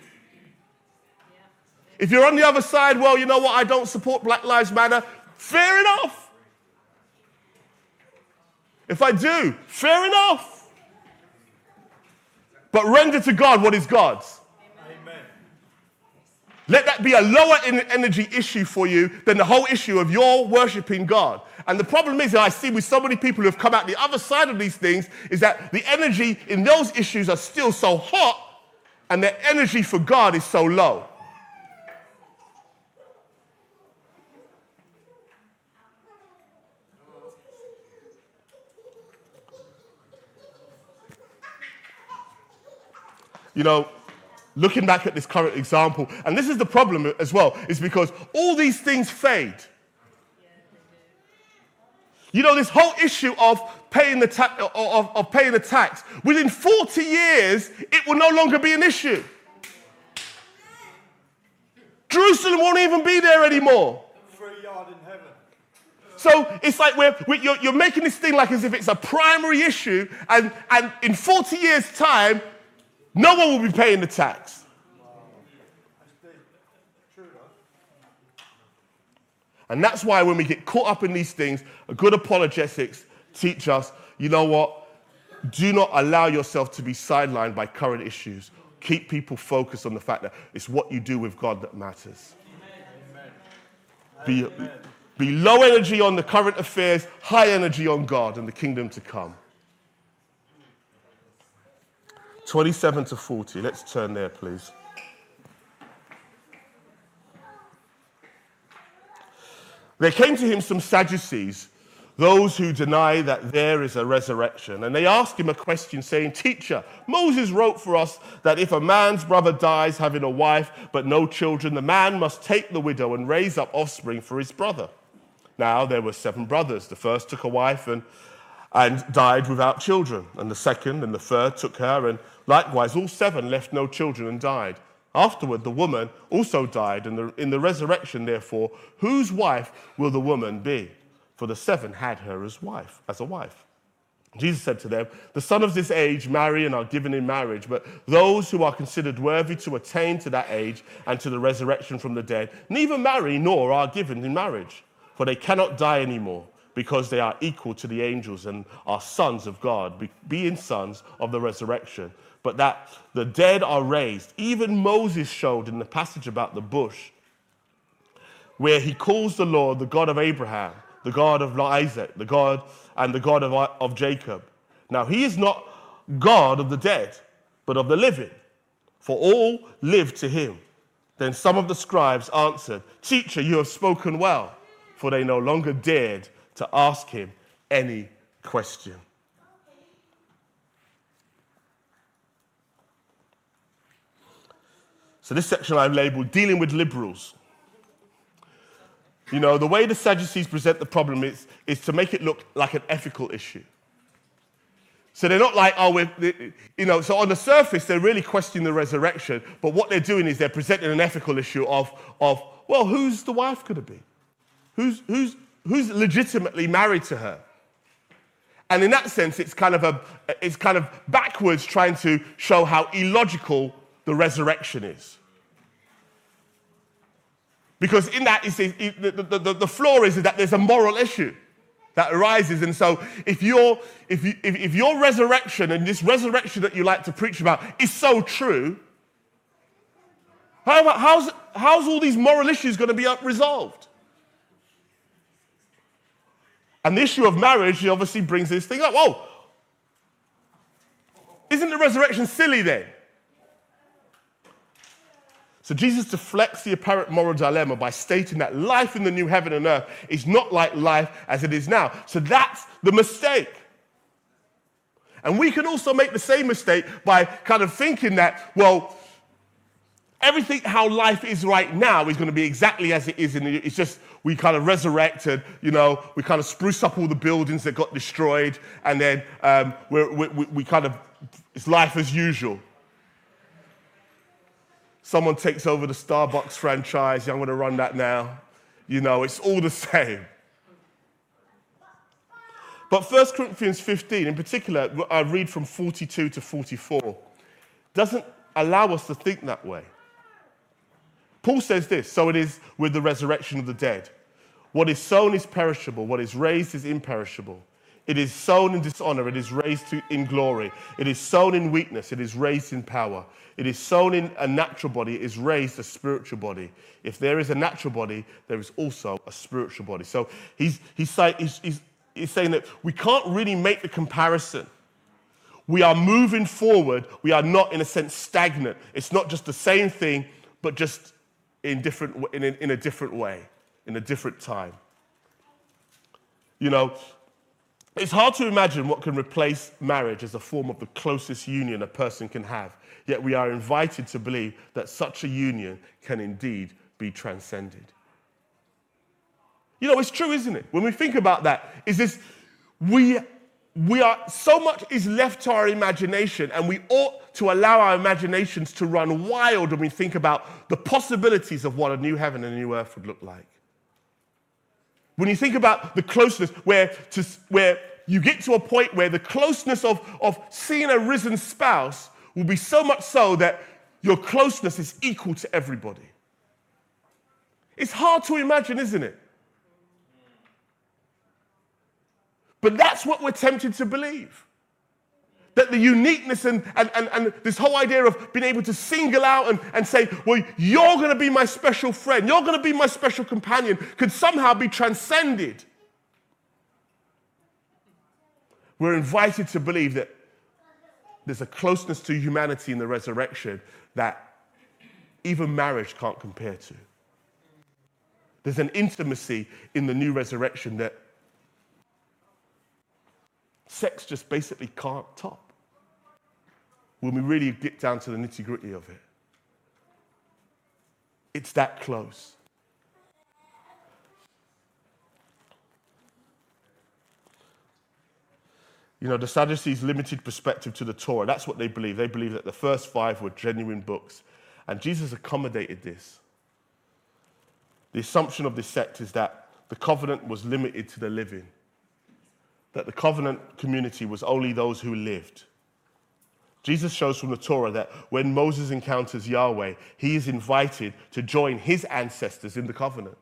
If you're on the other side, well, you know what, I don't support Black Lives Matter, fair enough. If I do, fair enough. But render to God what is God's. Amen. Let that be a lower energy issue for you than the whole issue of your worshipping God. And the problem is that I see with so many people who have come out the other side of these things is that the energy in those issues are still so hot and their energy for God is so low. Looking back at this current example, and this is the problem as well, is because all these things fade. This whole issue of paying the tax, within 40 years, it will no longer be an issue. Jerusalem won't even be there anymore. So it's like you're making this thing like as if it's a primary issue, and in 40 years' time, no one will be paying the tax. And that's why when we get caught up in these things, a good apologetics teach us, you know what? Do not allow yourself to be sidelined by current issues. Keep people focused on the fact that it's what you do with God that matters. Amen. Be low energy on the current affairs, high energy on God and the kingdom to come. 27 to 40. Let's turn there, please. There came to him some Sadducees those who deny that there is a resurrection. And they asked him a question saying, "Teacher, Moses wrote for us that if a man's brother dies having a wife but no children, the man must take the widow and raise up offspring for his brother. Now there were 7 brothers. The first took a wife and died without children. And the second and the third took her, and likewise all 7 left no children and died. Afterward, the woman also died. In the resurrection, therefore, whose wife will the woman be? For the 7 had her as a wife. Jesus said to them, the son of this age marry and are given in marriage, but those who are considered worthy to attain to that age and to the resurrection from the dead neither marry nor are given in marriage, for they cannot die anymore, because they are equal to the angels and are sons of God, being sons of the resurrection. But that the dead are raised, even Moses showed in the passage about the bush, where he calls the Lord the God of Abraham, the God of Isaac, the God of Jacob. Now he is not God of the dead, but of the living, for all live to him. Then some of the scribes answered, Teacher, you have spoken well, for they no longer dared to ask him any question. So this section I've labeled, Dealing with Liberals. You know, the way the Sadducees present the problem is to make it look like an ethical issue. So they're not like, so on the surface, they're really questioning the resurrection, but what they're doing is they're presenting an ethical issue of well, who's the wife going to be? Who's legitimately married to her? And in that sense, it's kind of backwards, trying to show how illogical the resurrection is. Because in that, the flaw is that there's a moral issue that arises. And so if your resurrection and this resurrection that you like to preach about is so true, how's all these moral issues going to be resolved? And the issue of marriage obviously brings this thing up. Oh, isn't the resurrection silly then? So Jesus deflects the apparent moral dilemma by stating that life in the new heaven and earth is not like life as it is now. So that's the mistake. And we can also make the same mistake by kind of thinking that, well, everything how life is right now is going to be exactly as it is. It's just we kind of resurrected, we kind of spruce up all the buildings that got destroyed, and then it's life as usual. Someone takes over the Starbucks franchise. Yeah, I'm going to run that now. It's all the same. But 1 Corinthians 15, in particular, I read from 42 to 44, doesn't allow us to think that way. Paul says this, so it is with the resurrection of the dead. What is sown is perishable, what is raised is imperishable. It is sown in dishonor, it is raised in glory. It is sown in weakness, it is raised in power. It is sown in a natural body, it is raised a spiritual body. If there is a natural body, there is also a spiritual body. So he's saying that we can't really make the comparison. We are moving forward. We are not, in a sense, stagnant. It's not just the same thing, but just in a different way, in a different time. It's hard to imagine what can replace marriage as a form of the closest union a person can have. Yet we are invited to believe that such a union can indeed be transcended. It's true, isn't it? When we think about that, so much is left to our imagination, and we ought to allow our imaginations to run wild when we think about the possibilities of what a new heaven and a new earth would look like. When you think about the closeness, where you get to a point where the closeness of seeing a risen spouse will be so much so that your closeness is equal to everybody. It's hard to imagine, isn't it? But that's what we're tempted to believe. That the uniqueness and this whole idea of being able to single out and say, well, you're going to be my special friend, you're going to be my special companion, could somehow be transcended. We're invited to believe that there's a closeness to humanity in the resurrection that even marriage can't compare to. There's an intimacy in the new resurrection that Sex just basically can't top when we really get down to the nitty-gritty of it. It's that close. You know, the Sadducees' limited perspective to the Torah, that's what they believe. They believe that the first five were genuine books. And Jesus accommodated this. The assumption of this sect is that the covenant was limited to the living, that the covenant community was only those who lived. Jesus shows from the Torah that when Moses encounters Yahweh, he is invited to join his ancestors in the covenant.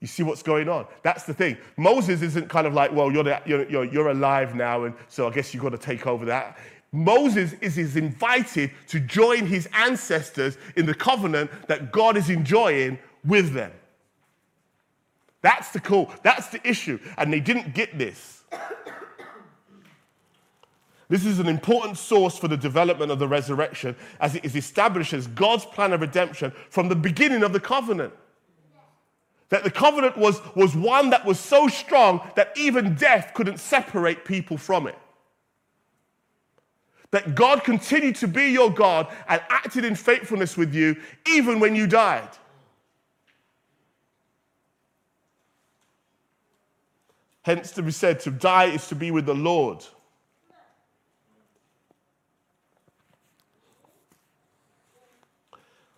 You see what's going on? That's the thing. Moses isn't kind of like, well, you're alive now, and so I guess you've got to take over that. Moses is invited to join his ancestors in the covenant that God is enjoying with them. That's the call. That's the issue. And they didn't get this. This is an important source for the development of the resurrection, as it establishes God's plan of redemption from the beginning of the covenant. That the covenant was one that was so strong that even death couldn't separate people from it. That God continued to be your God and acted in faithfulness with you even when you died. Hence to be said, to die is to be with the Lord.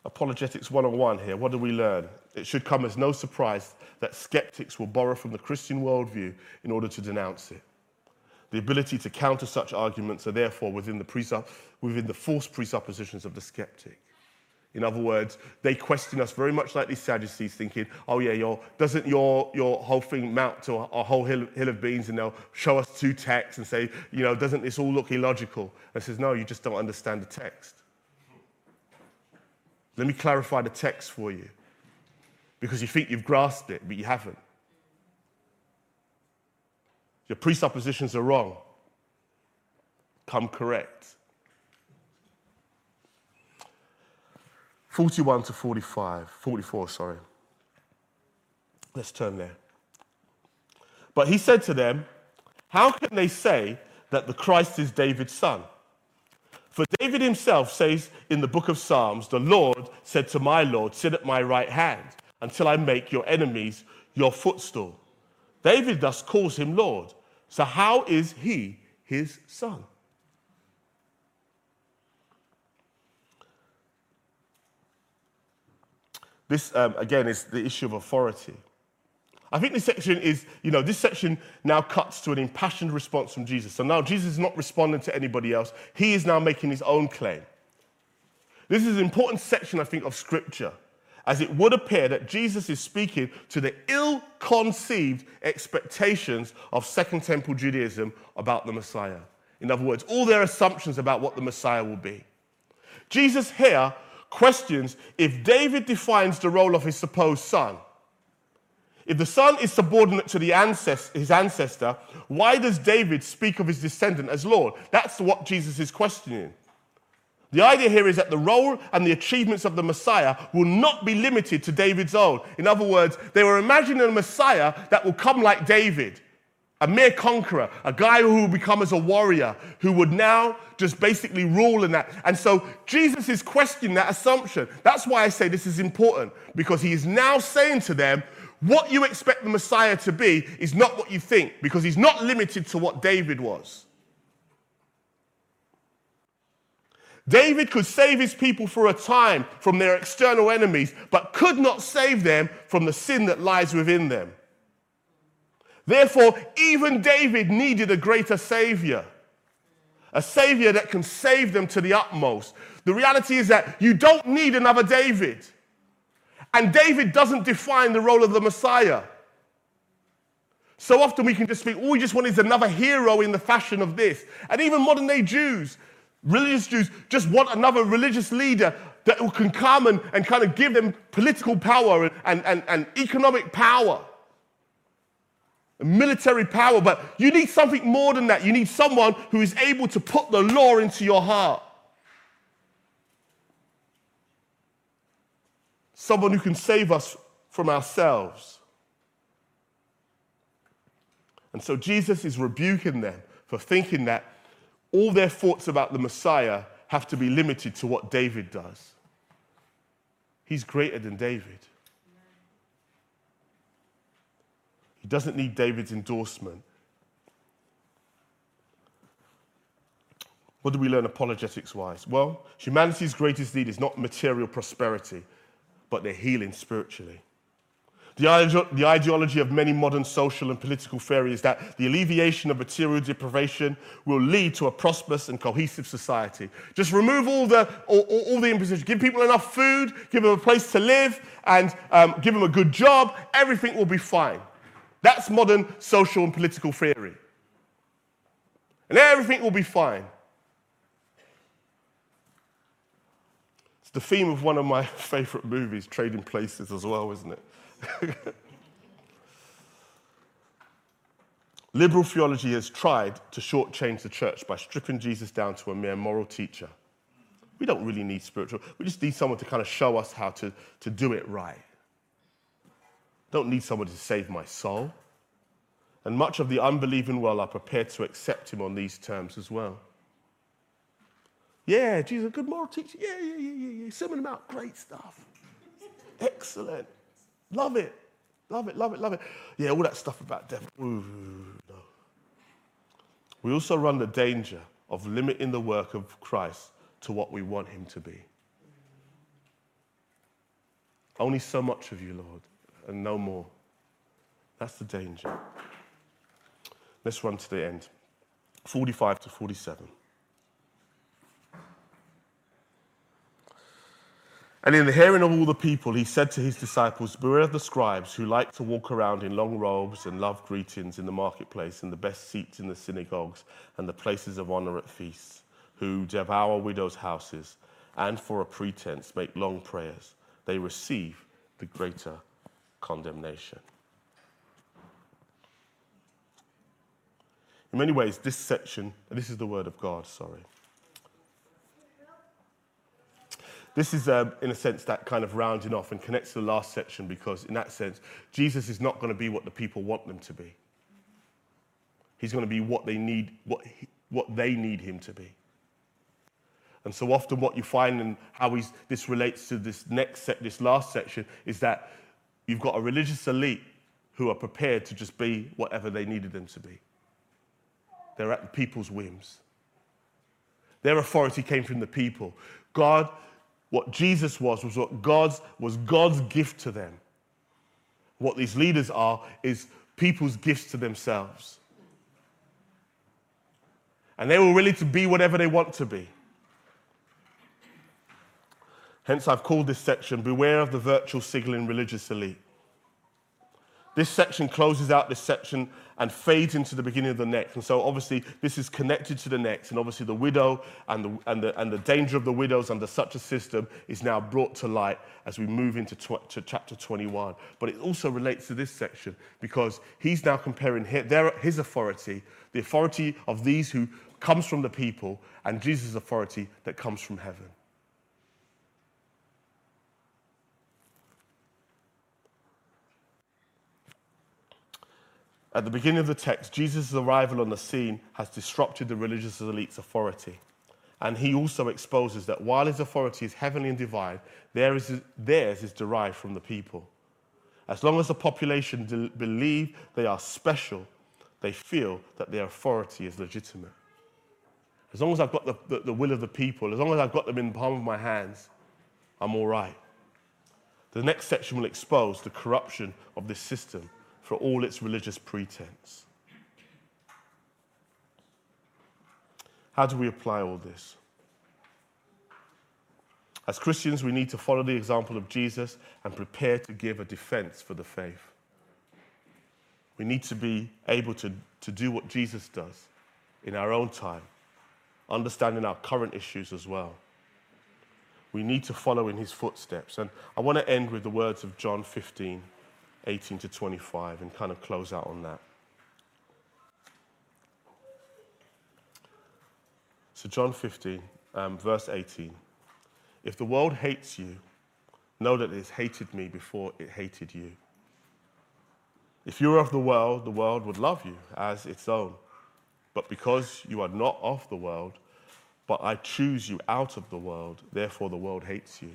Apologetics 101 here. What do we learn? It should come as no surprise that skeptics will borrow from the Christian worldview in order to denounce it. The ability to counter such arguments are therefore within the false presuppositions of the skeptic. In other words, they question us very much like these Sadducees, thinking, oh yeah, doesn't your whole thing mount to a whole hill of beans? And they'll show us two texts and say, you know, doesn't this all look illogical? And it says, no, you just don't understand the text. Let me clarify the text for you, because you think you've grasped it, but you haven't. Your presuppositions are wrong. Come correct. 41 to 44, sorry. Let's turn there. But he said to them, how can they say that the Christ is David's son? For David himself says in the book of Psalms, the Lord said to my Lord, sit at my right hand until I make your enemies your footstool. David thus calls him Lord. So how is he his son? This, again, is the issue of authority. I think this section is, you know, this section now cuts to an impassioned response from Jesus. So now Jesus is not responding to anybody else. He is now making his own claim. This is an important section, I think, of Scripture, as it would appear that Jesus is speaking to the ill-conceived expectations of Second Temple Judaism about the Messiah. In other words, all their assumptions about what the Messiah will be. Jesus here questions if David defines the role of his supposed son. If the son is subordinate to his ancestor, why does David speak of his descendant as Lord? That's what Jesus is questioning. The idea here is that the role and the achievements of the Messiah will not be limited to David's own. In other words, they were imagining a Messiah that will come like David, a mere conqueror, a guy who will become as a warrior, who would now just basically rule in that. And so Jesus is questioning that assumption. That's why I say this is important, because he is now saying to them, what you expect the Messiah to be is not what you think, because he's not limited to what David was. David could save his people for a time from their external enemies, but could not save them from the sin that lies within them. Therefore, even David needed a greater Savior, a Savior that can save them to the utmost. The reality is that you don't need another David. And David doesn't define the role of the Messiah. So often we can just think, all we just want is another hero in the fashion of this. And even modern day Jews, religious Jews, just want another religious leader that can come and kind of give them political power and economic power, and military power. But you need something more than that. You need someone who is able to put the law into your heart. Someone who can save us from ourselves. And so Jesus is rebuking them for thinking that all their thoughts about the Messiah have to be limited to what David does. He's greater than David. He doesn't need David's endorsement. What do we learn apologetics-wise? Well, humanity's greatest need is not material prosperity, but their healing spiritually. The ideology of many modern social and political theories is that the alleviation of material deprivation will lead to a prosperous and cohesive society. Just remove all the imposition. Give people enough food, give them a place to live, and give them a good job. Everything will be fine. That's modern social and political theory. And everything will be fine. It's the theme of one of my favorite movies, Trading Places, as well, isn't it? Liberal theology has tried to shortchange the church by stripping Jesus down to a mere moral teacher. We don't really need spiritual. We just need someone to kind of show us how to do it right. Don't need someone to save my soul. And much of the unbelieving world are prepared to accept him on these terms as well. Yeah, Jesus, a good moral teacher. Yeah. Sermon about great stuff. Excellent. Love it. Love it. Yeah, all that stuff about death. Ooh, no. We also run the danger of limiting the work of Christ to what we want him to be. Only so much of you, Lord, and no more. That's the danger. Let's run to the end. 45 to 47. And in the hearing of all the people, he said to his disciples, beware of the scribes who like to walk around in long robes and love greetings in the marketplace and the best seats in the synagogues and the places of honor at feasts, who devour widows' houses and for a pretense make long prayers. They receive the greater condemnation. In many ways, this section, this is the word of God, sorry. This is, in a sense, that kind of rounding off and connects to the last section because, in that sense, Jesus is not going to be what the people want them to be. He's going to be what they need, what they need him to be. And so often, what you find and how this relates to this last section is that you've got a religious elite who are prepared to just be whatever they needed them to be. They're at the people's whims. Their authority came from the people. What Jesus was what God's gift to them. What these leaders are is people's gifts to themselves. And they were willing to be whatever they want to be. Hence, I've called this section, Beware of the Virtual Signaling Religious Elite. This section closes out this section and fades into the beginning of the next. And so obviously this is connected to the next. And obviously the widow and the danger of the widows under such a system is now brought to light as we move into to chapter 21. But it also relates to this section because he's now comparing his authority, the authority of these who comes from the people, and Jesus' authority that comes from heaven. At the beginning of the text, Jesus' arrival on the scene has disrupted the religious elite's authority. And he also exposes that while his authority is heavenly and divine, theirs is derived from the people. As long as the population believe they are special, they feel that their authority is legitimate. As long as I've got the will of the people, as long as I've got them in the palm of my hands, I'm all right. The next section will expose the corruption of this system for all its religious pretense. How do we apply all this? As Christians, we need to follow the example of Jesus and prepare to give a defense for the faith. We need to be able to do what Jesus does in our own time, understanding our current issues as well. We need to follow in his footsteps. And I want to end with the words of John 15. 18 to 25, and kind of close out on that. So John 15, verse 18. If the world hates you, know that it has hated me before it hated you. If you were of the world would love you as its own. But because you are not of the world, but I choose you out of the world, therefore the world hates you.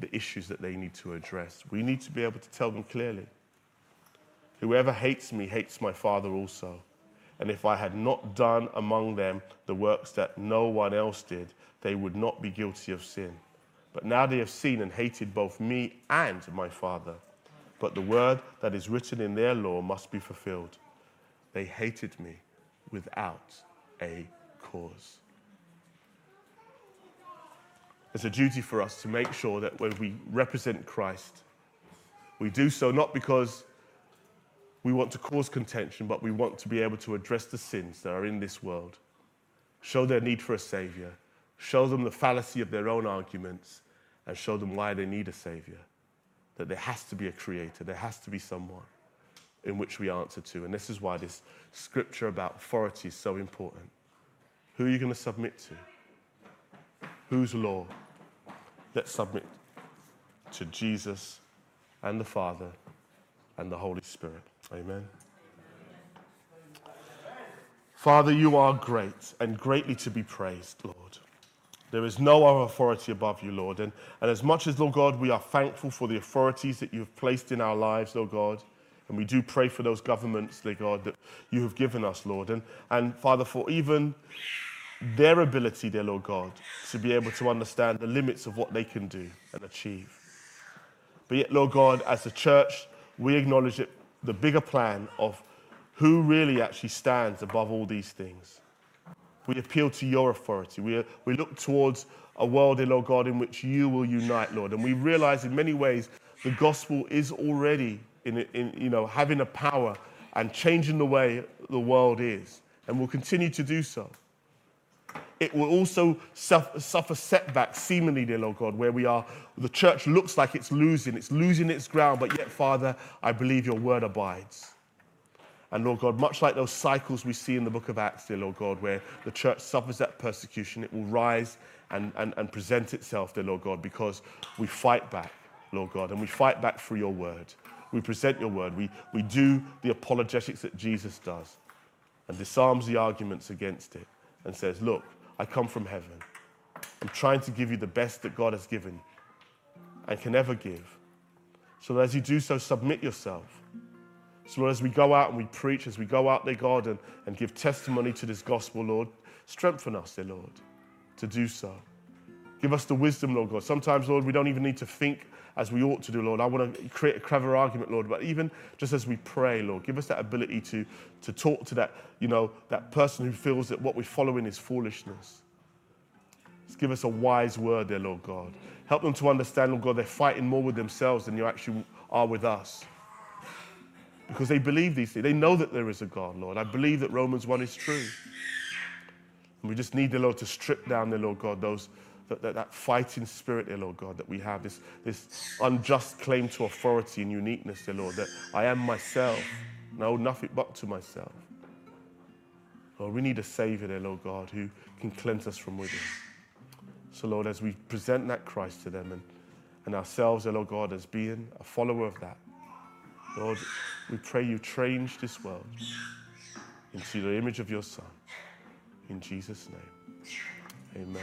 the issues that they need to address. We need to be able to tell them clearly. Whoever hates me hates my Father also. And if I had not done among them the works that no one else did, they would not be guilty of sin. But now they have seen and hated both me and my Father. But the word that is written in their law must be fulfilled. They hated me without a cause. It's a duty for us to make sure that when we represent Christ, we do so not because we want to cause contention, but we want to be able to address the sins that are in this world, show their need for a Saviour, show them the fallacy of their own arguments, and show them why they need a Saviour, that there has to be a Creator, there has to be someone in which we answer to. And this is why this scripture about authority is so important. Who are you going to submit to? Whose law? Let's submit to Jesus and the Father and the Holy Spirit. Amen. Father, you are great and greatly to be praised, Lord. There is no other authority above you, Lord. And as much as, Lord God, we are thankful for the authorities that you have placed in our lives, Lord God, and we do pray for those governments, Lord God, that you have given us, Lord. And Father, for even their ability, dear Lord God, to be able to understand the limits of what they can do and achieve. But yet, Lord God, as a church, we acknowledge that the bigger plan of who really actually stands above all these things. We appeal to your authority. We look towards a world, dear Lord God, in which you will unite, Lord. And we realize in many ways the gospel is already having a power and changing the way the world is, and will continue to do so. It will also suffer setbacks, seemingly, dear Lord God, where the church looks like it's losing its ground, but yet, Father, I believe your word abides. And Lord God, much like those cycles we see in the book of Acts, dear Lord God, where the church suffers that persecution, it will rise and present itself, dear Lord God, because we fight back, Lord God, and we fight back through your word. We present your word. We do the apologetics that Jesus does and disarms the arguments against it and says, look, I come from heaven. I'm trying to give you the best that God has given and can ever give. So that as you do so, submit yourself. So Lord, as we go out and we preach, as we go out, dear God, and give testimony to this gospel, Lord, strengthen us, dear Lord, to do so. Give us the wisdom, Lord God. Sometimes, Lord, we don't even need to think as we ought to do, Lord. I want to create a clever argument, Lord, but even just as we pray, Lord, give us that ability to talk to that, that person who feels that what we're following is foolishness. Just give us a wise word there, Lord God. Help them to understand, Lord God, they're fighting more with themselves than you actually are with us. Because they believe these things. They know that there is a God, Lord. I believe that Romans 1 is true. And we just need the Lord to strip down there, Lord God, that fighting spirit, dear Lord God, that we have, this unjust claim to authority and uniqueness, dear Lord, that I am myself, and I owe nothing but to myself. Lord, we need a Saviour, dear Lord God, who can cleanse us from within. So, Lord, as we present that Christ to them and ourselves, dear Lord God, as being a follower of that, Lord, we pray you change this world into the image of your Son. In Jesus' name, amen.